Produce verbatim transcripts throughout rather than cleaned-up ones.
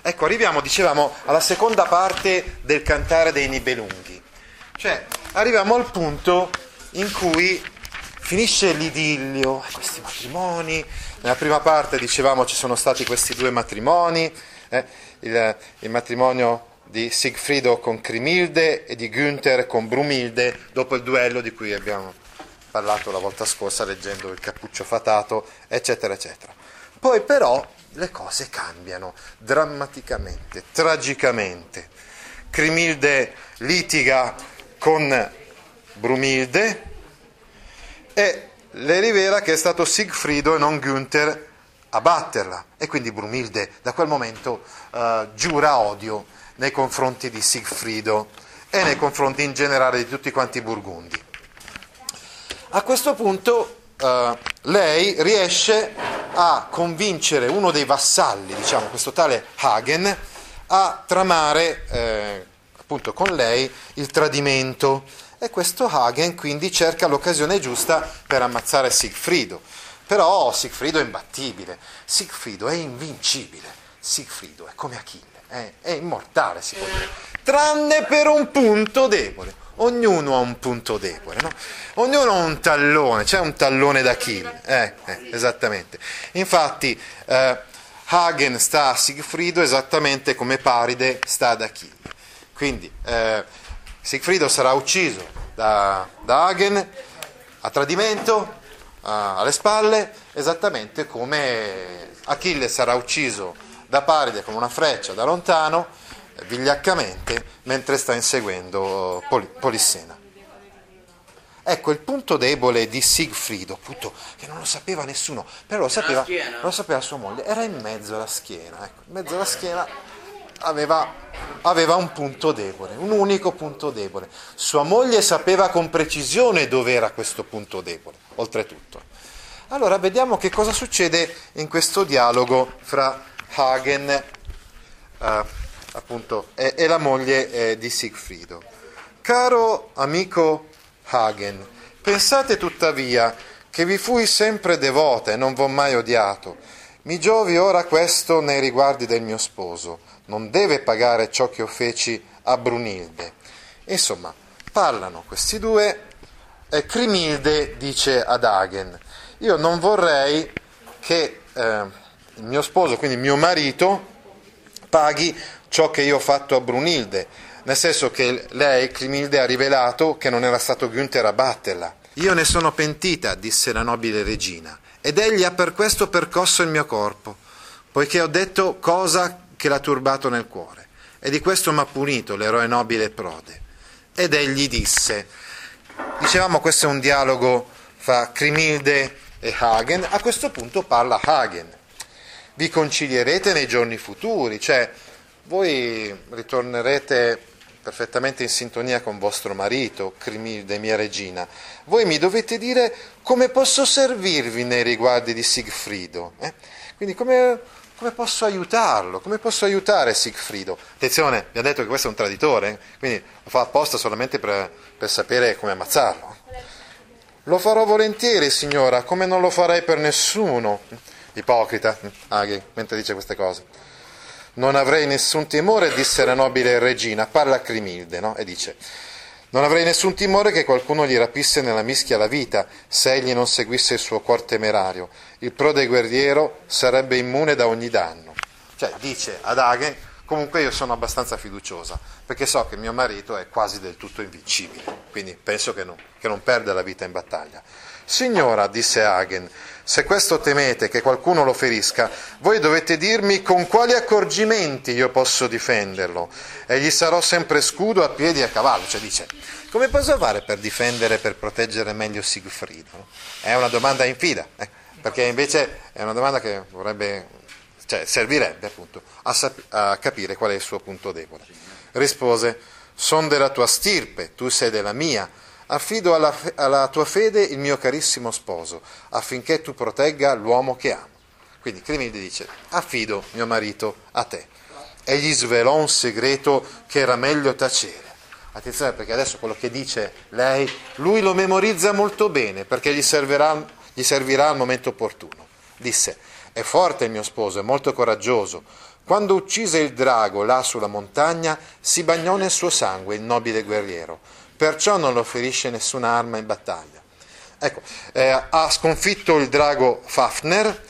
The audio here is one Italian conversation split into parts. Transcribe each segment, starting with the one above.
Ecco, arriviamo, dicevamo, alla seconda parte del cantare dei Nibelunghi. Cioè, arriviamo al punto in cui finisce l'idillio, questi matrimoni. Nella prima parte, dicevamo, ci sono stati questi due matrimoni, eh, il, il matrimonio di Siegfriedo con Crimilde e di Günther con Brunilde, dopo il duello di cui abbiamo parlato la volta scorsa leggendo il Cappuccio Fatato, eccetera, eccetera. Poi però le cose cambiano drammaticamente, tragicamente. Crimilde litiga con Brunilde e le rivela che è stato Siegfriedo e non Günther a batterla, e quindi Brunilde da quel momento eh, giura odio nei confronti di Siegfriedo e nei confronti in generale di tutti quanti i Burgundi. A questo punto eh, lei riesce a convincere uno dei vassalli, diciamo questo tale Hagen, a tramare eh, appunto con lei il tradimento, e questo Hagen quindi cerca l'occasione giusta per ammazzare Siegfriedo. Però Siegfriedo è imbattibile, Siegfriedo è invincibile, Siegfriedo è come Achille, è, è immortale secondo me, tranne per un punto debole. Ognuno ha un punto debole, no? Ognuno ha un tallone, c'è cioè un tallone d'Achille, eh, eh, esattamente. Infatti eh, Hagen sta a Siegfriedo esattamente come Paride sta ad Achille. Quindi eh, Siegfriedo sarà ucciso da, da Hagen a tradimento, eh, alle spalle, esattamente come Achille sarà ucciso da Paride con una freccia da lontano, vigliaccamente, mentre sta inseguendo Pol- Polissena. Ecco il punto debole di Siegfriedo, appunto, che non lo sapeva nessuno, però lo sapeva, lo sapeva sua moglie, era in mezzo alla schiena, ecco, in mezzo alla schiena aveva, aveva un punto debole, un unico punto debole. Sua moglie sapeva con precisione dove era questo punto debole, oltretutto. Allora vediamo che cosa succede in questo dialogo fra Hagen uh, appunto, è, è la moglie eh, di Siegfriedo. Caro amico Hagen, pensate tuttavia che vi fui sempre devota e non v'ho mai odiato. Mi giovi ora questo nei riguardi del mio sposo. Non deve pagare ciò che io feci a Brunilde. Insomma, parlano questi due e Crimilde dice ad Hagen: io non vorrei che eh, il mio sposo, quindi mio marito, paghi ciò che io ho fatto a Brunilde, nel senso che lei, Crimilde, ha rivelato che non era stato Günther a batterla. Io ne sono pentita, disse la nobile regina, ed egli ha per questo percosso il mio corpo, poiché ho detto cosa che l'ha turbato nel cuore, e di questo m'ha punito l'eroe nobile e prode. Ed egli disse, dicevamo questo è un dialogo fra Crimilde e Hagen, a questo punto parla Hagen. Vi concilierete nei giorni futuri, cioè voi ritornerete perfettamente in sintonia con vostro marito, Crimilde, mia regina. Voi mi dovete dire come posso servirvi nei riguardi di Siegfriedo. Eh? Quindi come, come posso aiutarlo, come posso aiutare Siegfriedo. Attenzione, mi ha detto che questo è un traditore, eh? Quindi lo fa apposta solamente per, per sapere come ammazzarlo. Lo farò volentieri, signora, come non lo farei per nessuno. Ipocrita, Hagen, mentre dice queste cose. Non avrei nessun timore, disse la nobile regina, parla a Crimilde, no? E dice, non avrei nessun timore che qualcuno gli rapisse nella mischia la vita, se egli non seguisse il suo cuor temerario. Il prode guerriero sarebbe immune da ogni danno. Cioè, dice ad Hagen, comunque io sono abbastanza fiduciosa, perché so che mio marito è quasi del tutto invincibile, quindi penso che non, che non perda la vita in battaglia. Signora, disse Hagen, se questo temete che qualcuno lo ferisca, voi dovete dirmi con quali accorgimenti io posso difenderlo, e gli sarò sempre scudo a piedi e a cavallo. Cioè dice, come posso fare per difendere, per proteggere meglio Siegfriedo? È una domanda infida, eh? perché invece è una domanda che vorrebbe, cioè servirebbe appunto a, sap- a capire qual è il suo punto debole. Rispose: son della tua stirpe, tu sei della mia, affido alla, fe- alla tua fede il mio carissimo sposo, affinché tu protegga l'uomo che amo. Quindi Crimilde dice: affido mio marito a te. E gli svelò un segreto che era meglio tacere. Attenzione, perché adesso quello che dice lei, lui lo memorizza molto bene, perché gli servirà, gli servirà al momento opportuno. Disse: è forte il mio sposo, è molto coraggioso. Quando uccise il drago là sulla montagna, si bagnò nel suo sangue il nobile guerriero, perciò non lo ferisce nessuna arma in battaglia. Ecco, eh, ha sconfitto il drago Fafner,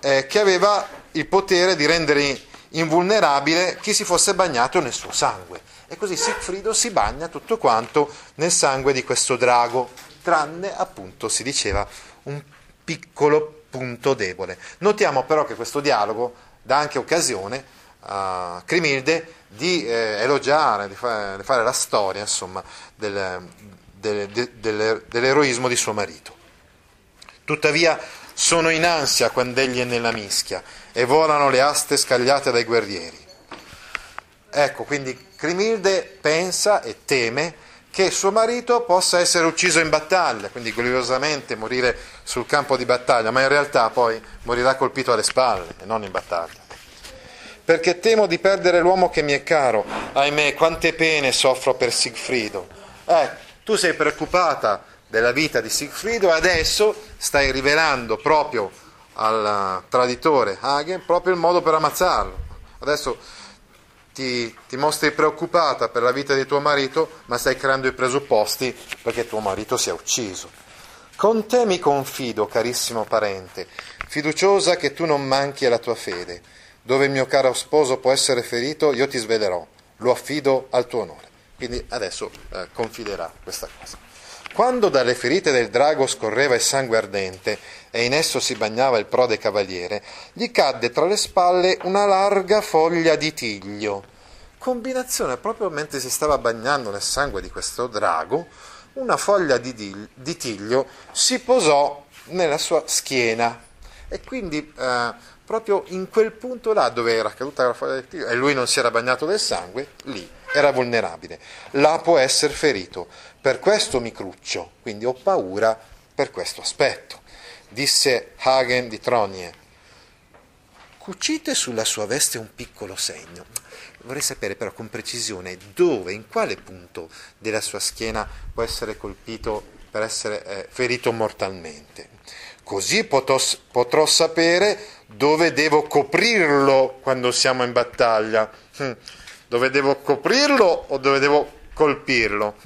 eh, che aveva il potere di rendere invulnerabile chi si fosse bagnato nel suo sangue. E così Siegfriedo si bagna tutto quanto nel sangue di questo drago, tranne appunto, si diceva, un piccolo punto debole. Notiamo però che questo dialogo dà anche occasione a Crimilde di eh, elogiare, di fare, di fare la storia, insomma, del, del, del, dell'eroismo di suo marito. Tuttavia sono in ansia quando egli è nella mischia e volano le aste scagliate dai guerrieri. Ecco, quindi Crimilde pensa e teme che suo marito possa essere ucciso in battaglia, quindi gloriosamente morire sul campo di battaglia, ma in realtà poi morirà colpito alle spalle e non in battaglia. Perché temo di perdere l'uomo che mi è caro, ahimè, quante pene soffro per Siegfriedo. Eh, tu sei preoccupata della vita di Siegfriedo, adesso stai rivelando proprio al traditore Hagen proprio il modo per ammazzarlo. Adesso Ti, ti mostri preoccupata per la vita di tuo marito, ma stai creando i presupposti perché tuo marito sia ucciso. Con te mi confido, carissimo parente, fiduciosa che tu non manchi alla tua fede. Dove il mio caro sposo può essere ferito, io ti svelerò, lo affido al tuo onore. Quindi adesso eh, confiderà questa cosa. Quando dalle ferite del drago scorreva il sangue ardente e in esso si bagnava il prode cavaliere, gli cadde tra le spalle una larga foglia di tiglio. Combinazione, proprio mentre si stava bagnando nel sangue di questo drago, una foglia di, di, di tiglio si posò nella sua schiena. E quindi eh, proprio in quel punto là dove era caduta la foglia di tiglio e lui non si era bagnato del sangue, lì era vulnerabile, là può essere ferito, per questo mi cruccio, quindi ho paura per questo aspetto. Disse Hagen di Tronie: cucite sulla sua veste un piccolo segno. Vorrei sapere però con precisione dove, in quale punto della sua schiena può essere colpito per essere eh, ferito mortalmente. Così potrò, potrò sapere dove devo coprirlo quando siamo in battaglia. Hm. Dove devo coprirlo o dove devo colpirlo?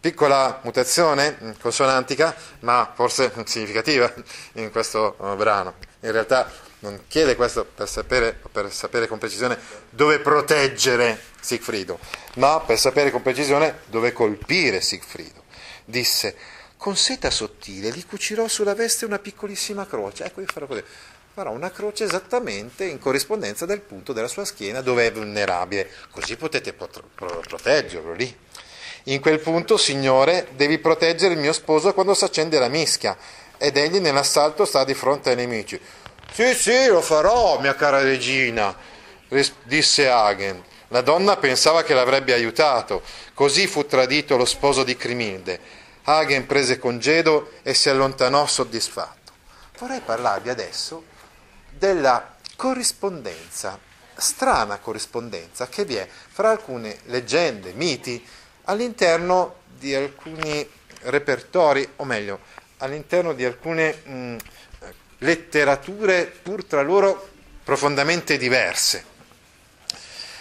Piccola mutazione consonantica, ma forse significativa in questo brano. In realtà non chiede questo per sapere, per sapere con precisione dove proteggere Siegfriedo, ma per sapere con precisione dove colpire Siegfriedo. Disse: con seta sottile gli cucirò sulla veste una piccolissima croce. Ecco, io farò così. Farà una croce esattamente in corrispondenza del punto della sua schiena dove è vulnerabile, così potete potro- proteggerlo lì. In quel punto, signore, devi proteggere il mio sposo quando si accende la mischia ed egli nell'assalto sta di fronte ai nemici. Sì, sì, lo farò, mia cara regina, ris- disse Hagen. La donna pensava che l'avrebbe aiutato, così fu tradito lo sposo di Crimilde. Hagen prese congedo e si allontanò soddisfatto. Vorrei parlarvi adesso della corrispondenza, strana corrispondenza che vi è fra alcune leggende, miti, all'interno di alcuni repertori, o meglio, all'interno di alcune mh, letterature pur tra loro profondamente diverse.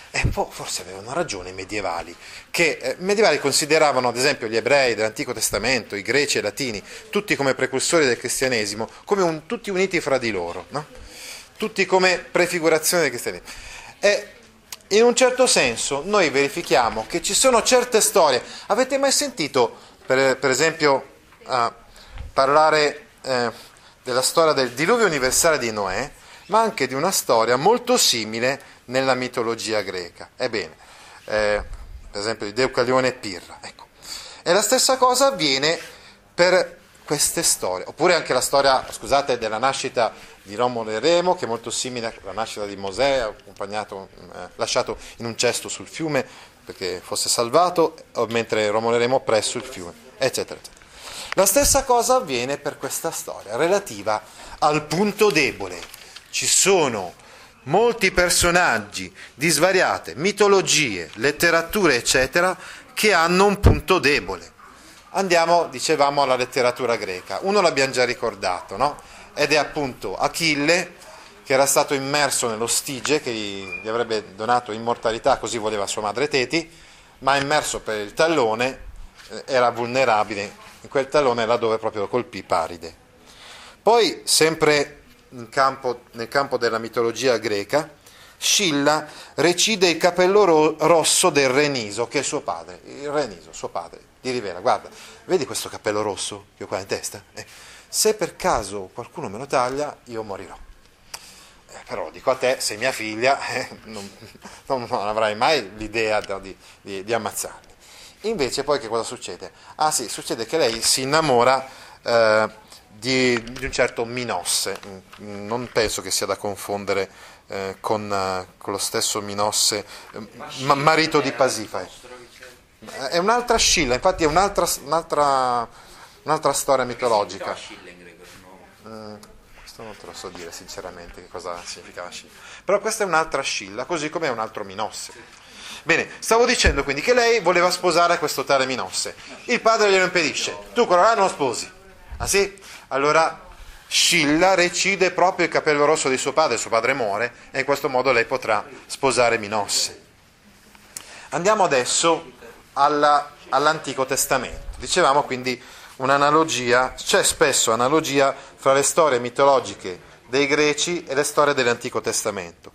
E po- forse avevano ragione i medievali, che eh, medievali consideravano ad esempio gli ebrei dell'Antico Testamento, i greci e i latini, tutti come precursori del cristianesimo, come un, tutti uniti fra di loro, no? Tutti come prefigurazione del cristianesimo. E in un certo senso noi verifichiamo che ci sono certe storie. Avete mai sentito, per, per esempio, eh, parlare eh, della storia del diluvio universale di Noè, ma anche di una storia molto simile nella mitologia greca? Ebbene, eh, per esempio di Deucalione e Pirra. Ecco. E la stessa cosa avviene per queste storie, oppure anche la storia, scusate, della nascita di Romolo e Remo, che è molto simile alla nascita di Mosè, accompagnato, eh, lasciato in un cesto sul fiume perché fosse salvato, mentre Romolo e Remo presso il fiume, eccetera, eccetera. La stessa cosa avviene per questa storia relativa al punto debole. Ci sono molti personaggi di svariate mitologie, letterature, eccetera, che hanno un punto debole. Andiamo, dicevamo, alla letteratura greca. Uno l'abbiamo già ricordato, no? Ed è appunto Achille, che era stato immerso nello Stige, che gli avrebbe donato immortalità, così voleva sua madre Teti, ma immerso per il tallone era vulnerabile. In quel tallone là dove proprio colpì Paride. Poi, sempre in campo, nel campo della mitologia greca, Scilla recide il capello ro- rosso del re Niso, che è suo padre. Il re Niso, suo padre, gli rivela: guarda, vedi questo capello rosso che ho qua in testa? Eh, se per caso qualcuno me lo taglia, io morirò. Eh, però dico a te, sei mia figlia, eh, non, non avrai mai l'idea di, di, di ammazzarmi. Invece poi che cosa succede? Ah sì, succede che lei si innamora eh, di, di un certo Minosse, non penso che sia da confondere eh, con, eh, con lo stesso Minosse, eh, ma marito di Pasiphae. È un'altra Scilla, infatti è un'altra, un'altra, un'altra storia mitologica. Mm, questo non te lo so dire sinceramente che cosa significava Scilla, però questa è un'altra Scilla, così come è un altro Minosse. Bene, stavo dicendo quindi che lei voleva sposare questo tale Minosse. Il padre glielo impedisce. Tu quello là non lo sposi. Ah sì? Allora Scilla recide proprio il capello rosso di suo padre, suo padre muore, e in questo modo lei potrà sposare Minosse. Andiamo adesso alla, all'Antico Testamento. Dicevamo quindi un'analogia, c'è spesso analogia fra le storie mitologiche dei greci e le storie dell'Antico Testamento.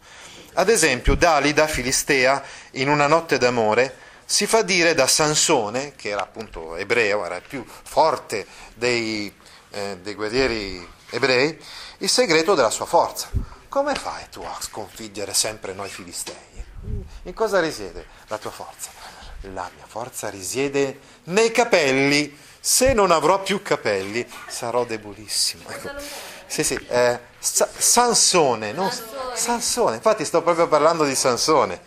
Ad esempio, Dalida, filistea, in una notte d'amore, si fa dire da Sansone, che era appunto ebreo, era il più forte dei, eh, dei guerrieri ebrei, il segreto della sua forza. Come fai tu a sconfiggere sempre noi filistei? In cosa risiede la tua forza? La mia forza risiede nei capelli. Se non avrò più capelli, sarò debolissimo. Ecco. Sì, sì, eh, Sa- Sansone, non Sansone. Sansone, infatti sto proprio parlando di Sansone.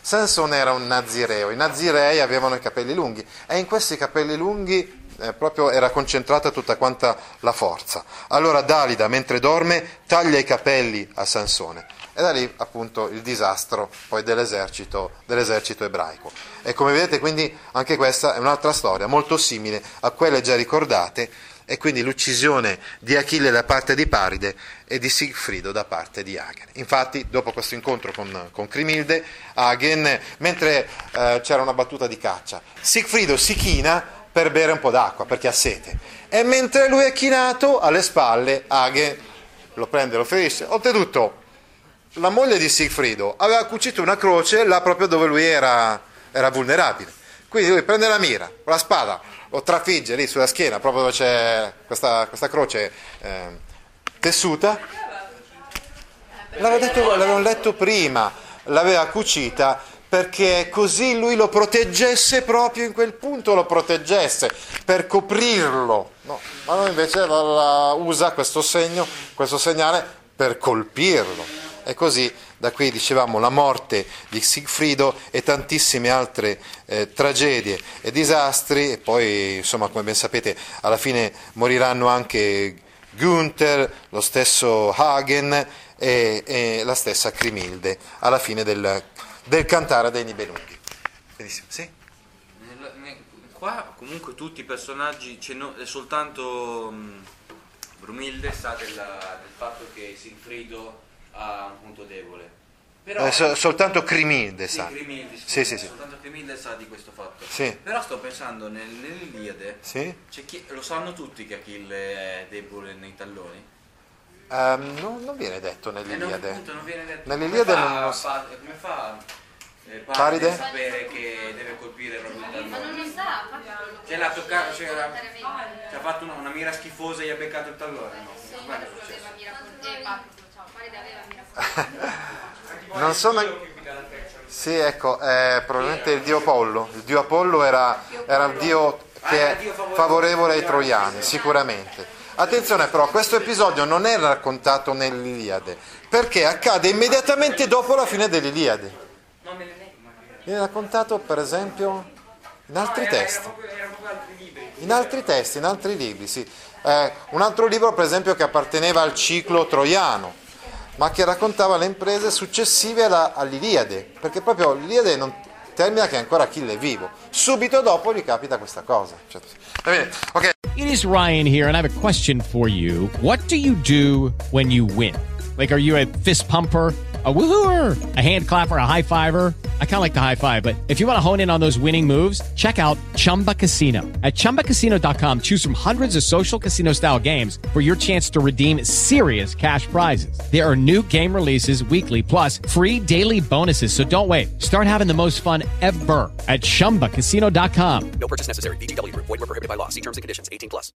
Sansone era un nazireo, i nazirei avevano i capelli lunghi e in questi capelli lunghi eh, proprio era concentrata tutta quanta la forza. Allora Dalida, mentre dorme, taglia i capelli a Sansone e da lì appunto il disastro poi dell'esercito, dell'esercito ebraico. E come vedete quindi anche questa è un'altra storia molto simile a quelle già ricordate, e quindi l'uccisione di Achille da parte di Paride e di Siegfriedo da parte di Hagen. Infatti, dopo questo incontro con, con Crimilde, Hagen, mentre eh, c'era una battuta di caccia, Siegfriedo si china per bere un po' d'acqua, perché ha sete, e mentre lui è chinato, alle spalle, Hagen lo prende, lo ferisce. Oltretutto, la moglie di Siegfriedo aveva cucito una croce là proprio dove lui era, era vulnerabile. Quindi lui prende la mira, la spada, lo trafigge lì sulla schiena, proprio dove c'è questa, questa croce eh, tessuta. L'aveva detto, l'avevano letto prima, l'aveva cucita perché così lui lo proteggesse, proprio in quel punto lo proteggesse, per coprirlo. No, ma lui invece la, la usa questo segno, questo segnale, per colpirlo. E così... Da qui dicevamo la morte di Siegfriedo e tantissime altre eh, tragedie e disastri, e poi insomma come ben sapete alla fine moriranno anche Günther, lo stesso Hagen e, e la stessa Crimilde alla fine del, del cantare dei Nibelunghi. Benissimo, sì? Nel, nel, qua comunque tutti i personaggi, cioè no, è soltanto mh, Brunilde sa della, del fatto che Siegfriedo ha un punto debole. Però eh, so, soltanto Crimilde sì, sa. Crimilde, sì, sì, sì. Soltanto Crimilde sa di questo fatto. Sì. Però sto pensando nel, nell'Iliade. Sì. C'è chi, lo sanno tutti che Achille è debole nei talloni. Um, non, non viene detto nell'Iliade. Eh, non, appunto, non viene detto. Nell'Iliade come fa, non so. fa, come fa eh, Paride a sapere che deve colpire proprio il tallone? Ma non lo sa. Cioè l'ha toccato, cioè la, ci ha fatto una, una mira schifosa e gli ha beccato il tallone. No? Sì, ma non poteva mira. Non sono. Sì, ecco, eh, probabilmente il dio Apollo. Il dio Apollo era, era il dio che è favorevole ai troiani, sicuramente. Attenzione però, questo episodio non è raccontato nell'Iliade, perché accade immediatamente dopo la fine dell'Iliade. Viene raccontato per esempio in altri testi, in altri testi, in altri libri, sì. Eh, un altro libro per esempio che apparteneva al ciclo troiano, ma che raccontava le imprese successive alla, all'Iliade, perché proprio l'Iliade non termina che ancora Achille è vivo. Subito dopo gli capita questa cosa. Cioè, va bene, ok. It is Ryan here, and I have a question for you. What do you do when you win? Like, are you a fist pumper, a woohooer, a hand clapper, a high fiver? I kind of like the high five, but if you want to hone in on those winning moves, check out Chumba Casino. At Chumba Casino dot com, choose from hundreds of social casino style games for your chance to redeem serious cash prizes. There are new game releases weekly, plus free daily bonuses. So don't wait. Start having the most fun ever at Chumba Casino dot com. No purchase necessary. V G W Group. Void where prohibited by law. See terms and conditions. eighteen plus.